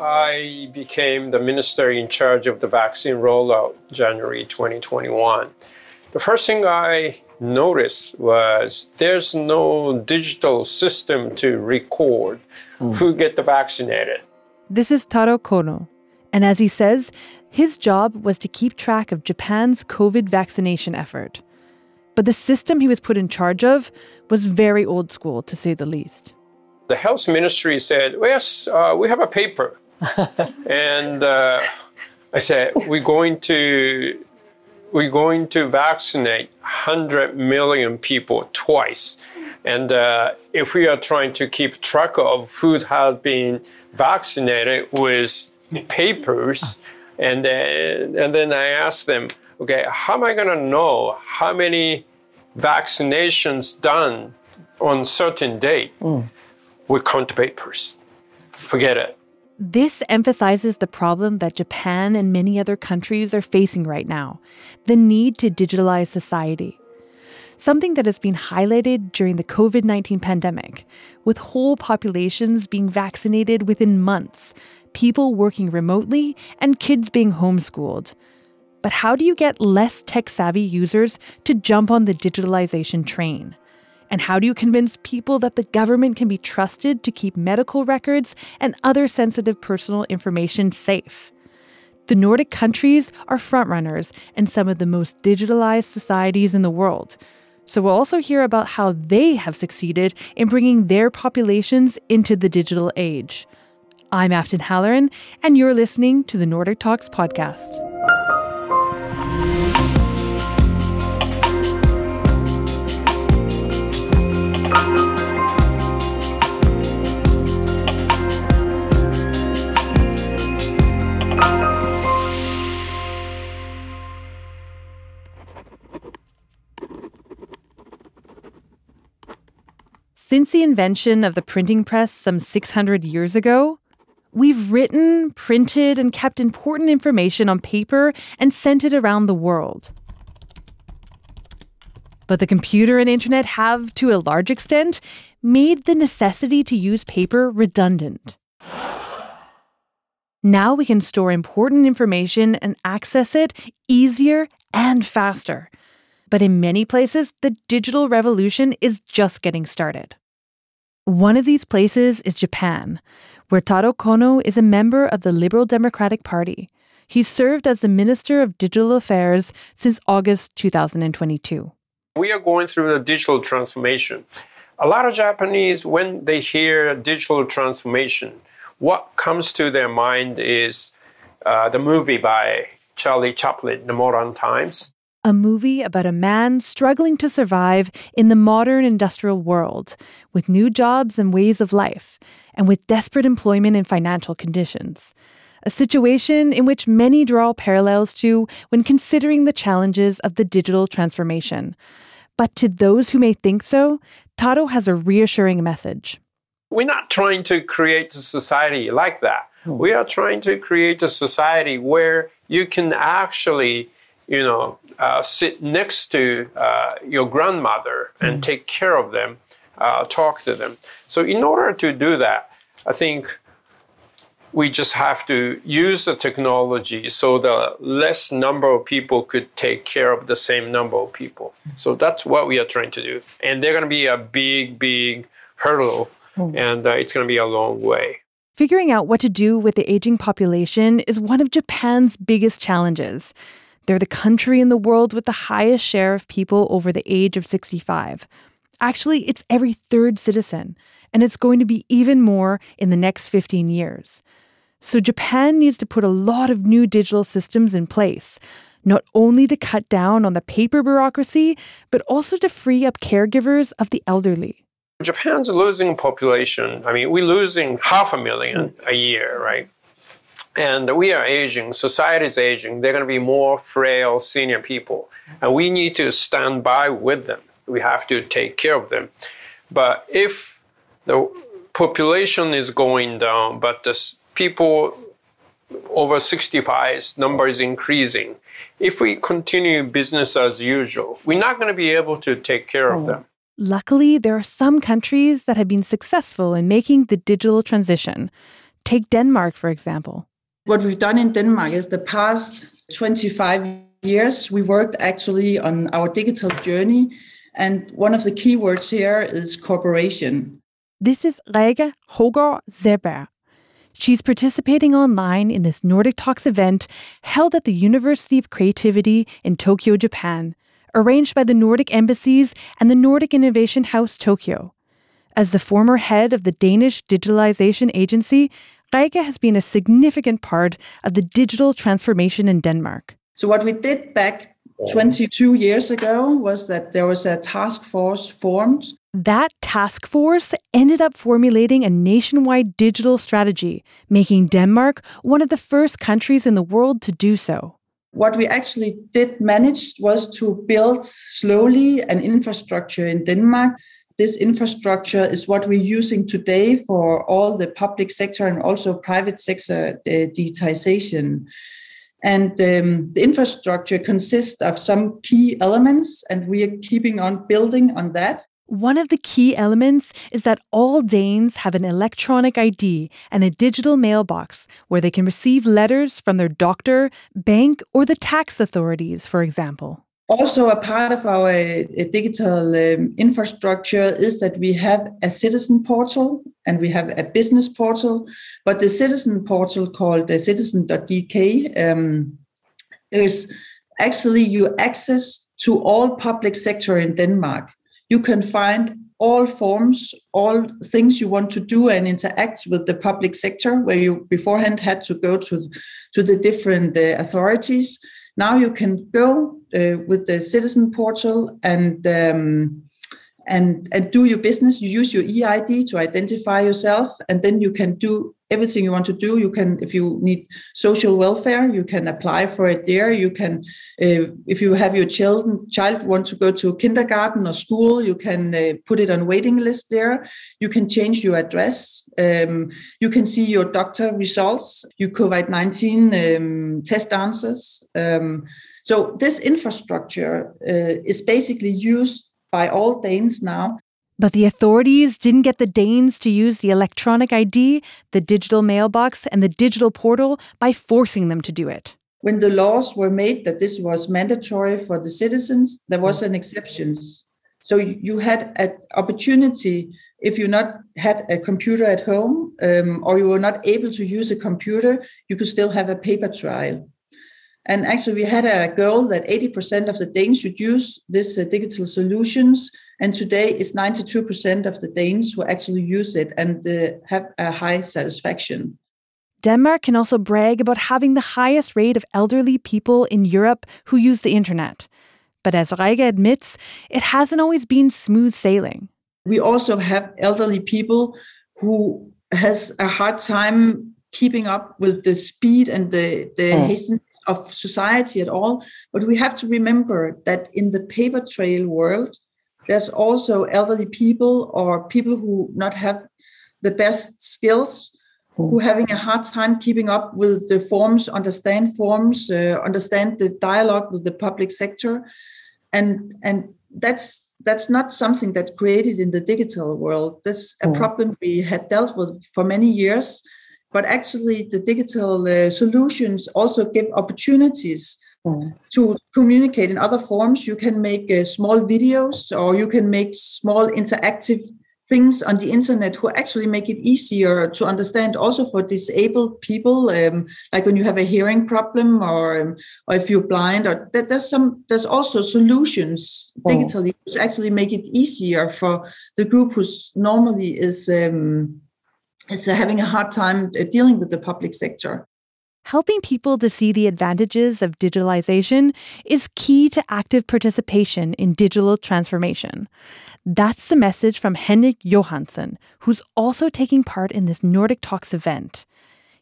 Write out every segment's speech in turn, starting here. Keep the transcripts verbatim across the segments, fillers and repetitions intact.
I became the minister in charge of the vaccine rollout January twenty twenty-one. The first thing I noticed was there's no digital system to record mm. who get the vaccinated. This is Taro Kono. And as he says, his job was to keep track of Japan's COVID vaccination effort. But the system he was put in charge of was very old school, to say the least. The health ministry said, well, yes, uh, we have a paper. and uh, I said, we're going to we're going to vaccinate one hundred million people twice. And uh, if we are trying to keep track of who has been vaccinated with papers, and then, and then I asked them, okay, how am I going to know how many vaccinations done on certain date? Mm. We count papers. Forget it. This emphasizes the problem that Japan and many other countries are facing right now, the need to digitalize society. Something that has been highlighted during the COVID nineteen pandemic, with whole populations being vaccinated within months, people working remotely, and kids being homeschooled. But how do you get less tech-savvy users to jump on the digitalization train? And how do you convince people that the government can be trusted to keep medical records and other sensitive personal information safe? The Nordic countries are frontrunners in some of the most digitalized societies in the world. So we'll also hear about how they have succeeded in bringing their populations into the digital age. I'm Afton Halloran, and you're listening to the Nordic Talks podcast. Since the invention of the printing press some six hundred years ago, we've written, printed, and kept important information on paper and sent it around the world. But the computer and internet have, to a large extent, made the necessity to use paper redundant. Now we can store important information and access it easier and faster. But in many places, the digital revolution is just getting started. One of these places is Japan, where Taro Kono is a member of the Liberal Democratic Party. He served as the Minister of Digital Affairs since August two thousand twenty-two. We are going through a digital transformation. A lot of Japanese, when they hear digital transformation, what comes to their mind is uh, the movie by Charlie Chaplin, The Modern Times. A movie about a man struggling to survive in the modern industrial world, with new jobs and ways of life, and with desperate employment and financial conditions. A situation in which many draw parallels to when considering the challenges of the digital transformation. But to those who may think so, Taro has a reassuring message. We're not trying to create a society like that. We are trying to create a society where you can actually, you know, uh, sit next to uh, your grandmother and take care of them, uh, talk to them. So in order to do that, I think we just have to use the technology so the less number of people could take care of the same number of people. So that's what we are trying to do. And they're going to be a big, big hurdle, and uh, it's going to be a long way. Figuring out what to do with the aging population is one of Japan's biggest challenges. They're the country in the world with the highest share of people over the age of sixty-five. Actually, it's every third citizen, and it's going to be even more in the next fifteen years. So Japan needs to put a lot of new digital systems in place, not only to cut down on the paper bureaucracy, but also to free up caregivers of the elderly. Japan's losing population. I mean, we're losing half a million a year, right? And we are aging, society is aging. They're going to be more frail senior people. And we need to stand by with them. We have to take care of them. But if the population is going down, but the people over sixty-five's number is increasing, if we continue business as usual, we're not going to be able to take care of them. Luckily, there are some countries that have been successful in making the digital transition. Take Denmark, for example. What we've done in Denmark is the past twenty-five years, we worked actually on our digital journey. And one of the key words here is cooperation. This is Rikke Hougaard Zeberg. She's participating online in this Nordic Talks event held at the University of Creativity in Tokyo, Japan, arranged by the Nordic Embassies and the Nordic Innovation House Tokyo. As the former head of the Danish Digitalization Agency, Rikke has been a significant part of the digital transformation in Denmark. So what we did back twenty-two years ago was that there was a task force formed. That task force ended up formulating a nationwide digital strategy, making Denmark one of the first countries in the world to do so. What we actually did manage was to build slowly an infrastructure in Denmark. This infrastructure is what we're using today for all the public sector and also private sector uh, digitization. And um, the infrastructure consists of some key elements, and we are keeping on building on that. One of the key elements is that all Danes have an electronic I D and a digital mailbox where they can receive letters from their doctor, bank, or the tax authorities, for example. Also, a part of our uh, digital um, infrastructure is that we have a citizen portal and we have a business portal, but the citizen portal called the citizen dot d k um, is actually you access to all public sector in Denmark. You can find all forms, all things you want to do and interact with the public sector where you beforehand had to go to, to the different uh, authorities. Now you can go uh, with the citizen portal and, um, and and do your business. You use your E I D to identify yourself, and then you can do everything you want to do. You can, if you need social welfare, you can apply for it there. You can, uh, if you have your children, child want to go to kindergarten or school, you can uh, put it on waiting list there. You can change your address. Um, you can see your doctor results, your covid nineteen um, test answers. Um, so this infrastructure uh, is basically used by all Danes now. But the authorities didn't get the Danes to use the electronic I D, the digital mailbox, and the digital portal by forcing them to do it. When the laws were made that this was mandatory for the citizens, there was an exception. So you had an opportunity, if you not had a computer at home um, or you were not able to use a computer, you could still have a paper trial. And actually, we had a goal that eighty percent of the Danes should use this uh, digital solutions. And today, it's ninety-two percent of the Danes who actually use it and uh, have a high satisfaction. Denmark can also brag about having the highest rate of elderly people in Europe who use the internet. But as Rikke admits, it hasn't always been smooth sailing. We also have elderly people who has a hard time keeping up with the speed and the, the oh. hasten of society at all. But we have to remember that in the paper trail world, there's also elderly people or people who not have the best skills, who are having a hard time keeping up with the forms, understand forms, uh, understand the dialogue with the public sector. And, and that's, that's not something that created in the digital world. That's a problem we had dealt with for many years. But actually, the digital uh, solutions also give opportunities to communicate in other forms. You can make uh, small videos, or you can make small interactive things on the internet who actually make it easier to understand also for disabled people, um, like when you have a hearing problem or, um, or if you're blind. Or th- there's some there's also solutions digitally which actually make it easier for the group who's normally is, um, is uh, having a hard time uh, dealing with the public sector. Helping people to see the advantages of digitalization is key to active participation in digital transformation. That's the message from Henrik Johansson, who's also taking part in this Nordic Talks event.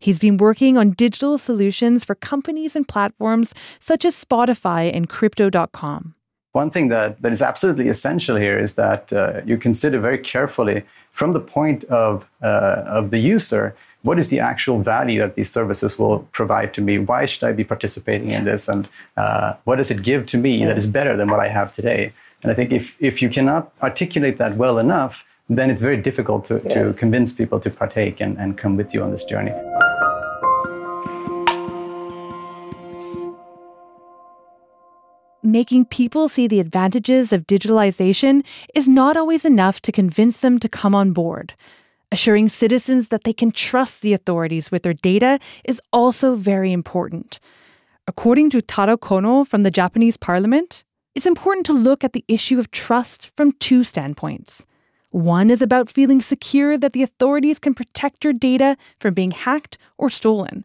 He's been working on digital solutions for companies and platforms such as Spotify and Crypto dot com. One thing that, that is absolutely essential here is that uh, you consider very carefully from the point of, uh, of the user, what is the actual value that these services will provide to me? Why should I be participating in this? And uh, what does it give to me that is better than what I have today? And I think if if you cannot articulate that well enough, then it's very difficult to, yeah. to convince people to partake and, and come with you on this journey. Making people see the advantages of digitalization is not always enough to convince them to come on board. Assuring citizens that they can trust the authorities with their data is also very important. According to Taro Kono from the Japanese parliament, it's important to look at the issue of trust from two standpoints. One is about feeling secure that the authorities can protect your data from being hacked or stolen.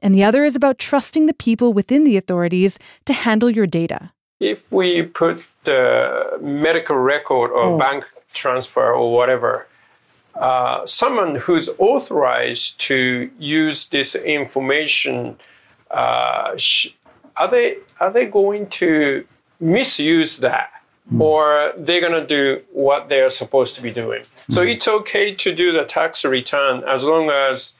And the other is about trusting the people within the authorities to handle your data. If we put the medical record or oh. bank transfer or whatever, uh, someone who's authorized to use this information, uh, sh- are they are they going to misuse that? Mm. Or they're going to do what they're supposed to be doing? Mm. So it's okay to do the tax return as long as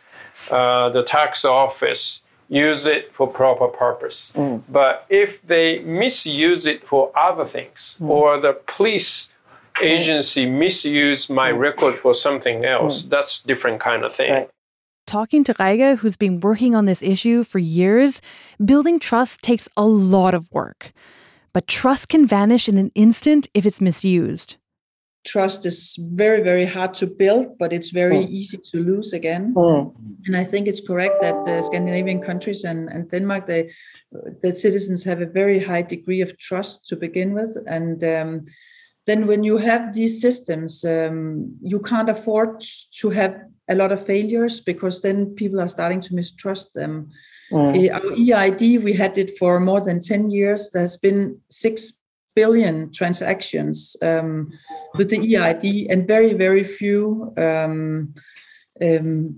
Uh, the tax office use it for proper purpose. Mm. But if they misuse it for other things, mm. or the police agency misuse my mm. record for something else, mm. that's different kind of thing. Right. Talking to Rikke, who's been working on this issue for years, building trust takes a lot of work. But trust can vanish in an instant if it's misused. Trust is very, very hard to build, but it's very mm. easy to lose again. Mm. And I think it's correct that the Scandinavian countries and, and Denmark, they, the citizens have a very high degree of trust to begin with. And um, then when you have these systems, um, you can't afford to have a lot of failures, because then people are starting to mistrust them. Mm. Our E I D, we had it for more than ten years. There's been six billion transactions um, with the E I D, and very, very few um, um,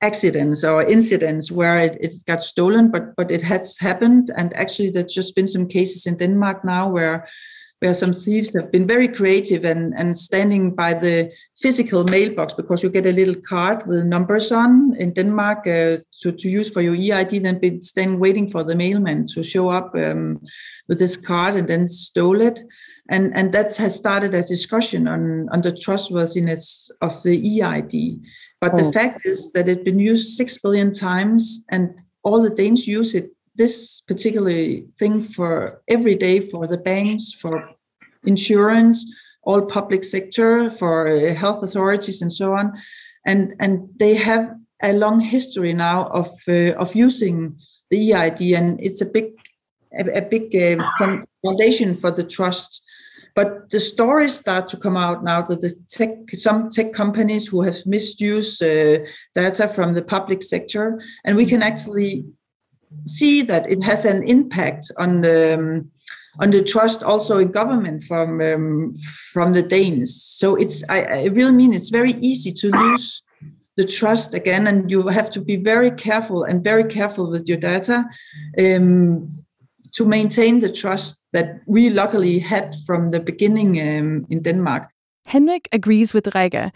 accidents or incidents where it, it got stolen, but but it has happened. And actually, there's just been some cases in Denmark now where where some thieves have been very creative and, and standing by the physical mailbox, because you get a little card with numbers on in Denmark uh, to, to use for your E I D, then been standing waiting for the mailman to show up um, with this card, and then stole it. And, and that has started a discussion on, on the trustworthiness of the E I D. But oh. the fact is that it's been used six billion times, and all the Danes use it. This particular thing for every day, for the banks, for insurance, all public sector, for health authorities, and so on, and and they have a long history now of uh, of using the E I D, and it's a big a, a big uh, foundation for the trust. But the stories start to come out now with the tech, some tech companies who have misused uh, data from the public sector, and we can actually see that it has an impact on the um, on the trust also in government from um, from the Danes. So it's I, I really mean it's very easy to lose the trust again, and you have to be very careful and very careful with your data um, to maintain the trust that we luckily had from the beginning um, in Denmark. Henrik agrees with Rikke.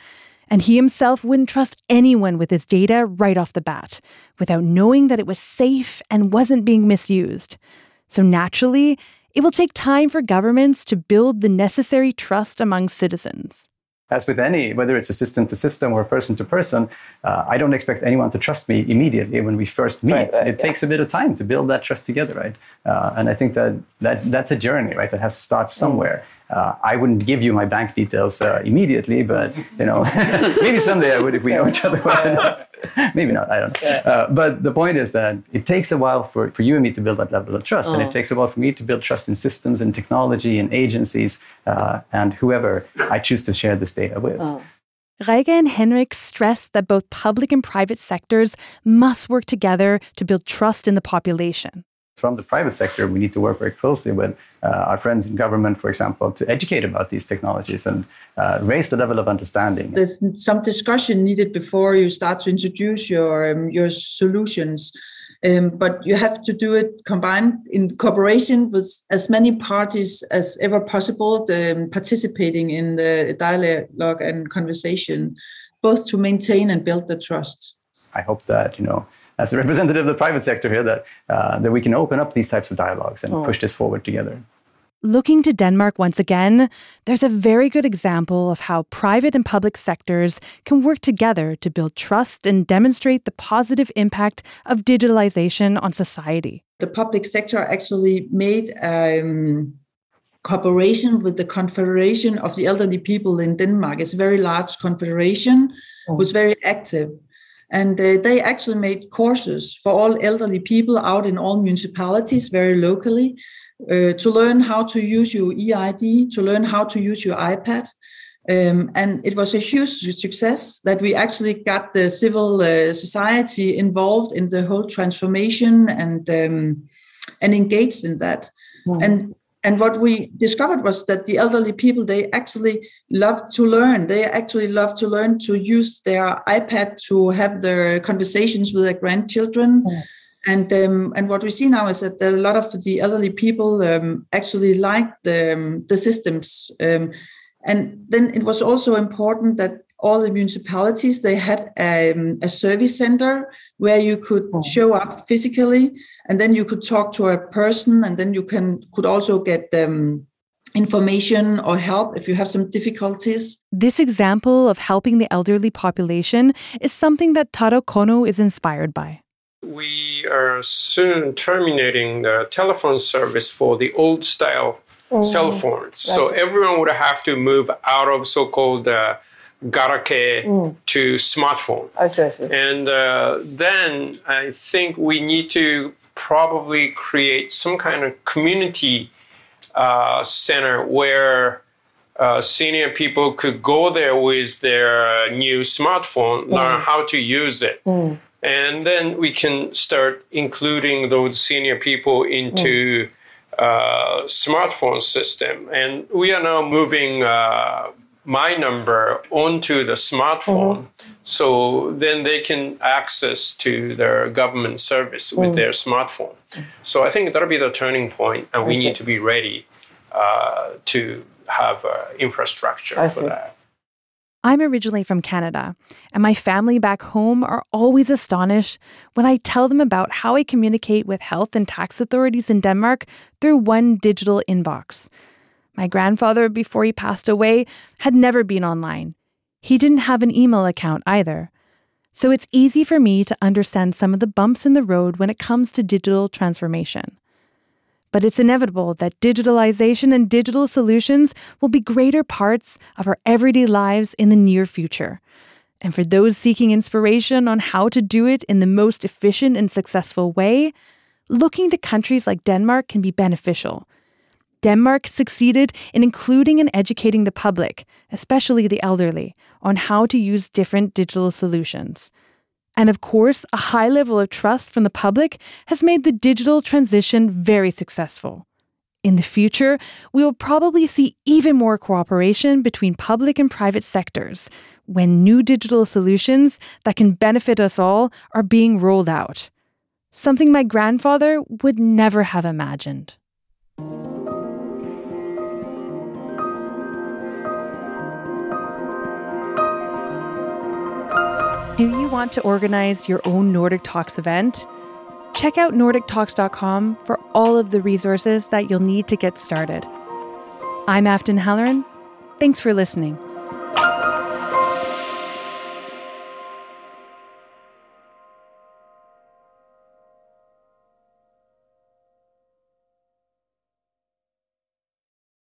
And he himself wouldn't trust anyone with his data right off the bat, without knowing that it was safe and wasn't being misused. So naturally, it will take time for governments to build the necessary trust among citizens. As with any, whether it's a system to system or person to person, uh, I don't expect anyone to trust me immediately when we first meet. Right, right, it yeah. takes a bit of time to build that trust together, right? Uh, and I think that, that that's a journey, right? That has to start somewhere. Uh, I wouldn't give you my bank details uh, immediately, but you know, maybe someday I would if we know each other well enough. Maybe not, I don't know. Uh, but the point is that it takes a while for, for you and me to build that level of trust. Uh-huh. And it takes a while for me to build trust in systems and technology and agencies uh, and whoever I choose to share this data with. Uh-huh. Rikke and Henrik stress that both public and private sectors must work together to build trust in the population. From the private sector, we need to work very closely with uh, our friends in government, for example, to educate about these technologies and uh, raise the level of understanding. There's some discussion needed before you start to introduce your um, your solutions, um, but you have to do it combined in cooperation with as many parties as ever possible, um, participating in the dialogue and conversation, both to maintain and build the trust. I hope that, you know, as a representative of the private sector here, that uh, that we can open up these types of dialogues and oh. push this forward together. Looking to Denmark once again, there's a very good example of how private and public sectors can work together to build trust and demonstrate the positive impact of digitalization on society. The public sector actually made um, cooperation with the Confederation of the elderly people in Denmark. It's a very large confederation, oh. was very active. And uh, they actually made courses for all elderly people out in all municipalities, very locally, uh, to learn how to use your E I D, to learn how to use your iPad. Um, and it was a huge success that we actually got the civil uh, society involved in the whole transformation and um, and engaged in that. Wow. And And what we discovered was that the elderly people, they actually love to learn. They actually love to learn to use their iPad to have their conversations with their grandchildren. Yeah. And um, and what we see now is that a lot of the elderly people um, actually like the, um, the systems. Um, and then it was also important that all the municipalities, they had um, a service center where you could oh. show up physically, and then you could talk to a person, and then you can could also get um, information or help if you have some difficulties. This example of helping the elderly population is something that Taro Kono is inspired by. We are soon terminating the telephone service for the old style oh. cell phones. That's so everyone would have to move out of so-called uh, Garake mm. to smartphone. I see, I see. And uh, then I think we need to probably create some kind of community uh, center where uh, senior people could go there with their new smartphone, mm. learn how to use it. Mm. And then we can start including those senior people into mm. uh, smartphone system. And we are now moving uh, My number onto the smartphone, mm-hmm. so then they can access to their government service with mm. their smartphone. So I think that'll be the turning point, and we need to be ready uh, to have uh, infrastructure I for see. that. I'm originally from Canada, and my family back home are always astonished when I tell them about how I communicate with health and tax authorities in Denmark through one digital inbox. My grandfather, before he passed away, had never been online. He didn't have an email account either. So it's easy for me to understand some of the bumps in the road when it comes to digital transformation. But it's inevitable that digitalization and digital solutions will be greater parts of our everyday lives in the near future. And for those seeking inspiration on how to do it in the most efficient and successful way, looking to countries like Denmark can be beneficial. Denmark succeeded in including and educating the public, especially the elderly, on how to use different digital solutions. And of course, a high level of trust from the public has made the digital transition very successful. In the future, we will probably see even more cooperation between public and private sectors when new digital solutions that can benefit us all are being rolled out. Something my grandfather would never have imagined. Do you want to organize your own Nordic Talks event? Check out nordic talks dot com for all of the resources that you'll need to get started. I'm Afton Halloran. Thanks for listening.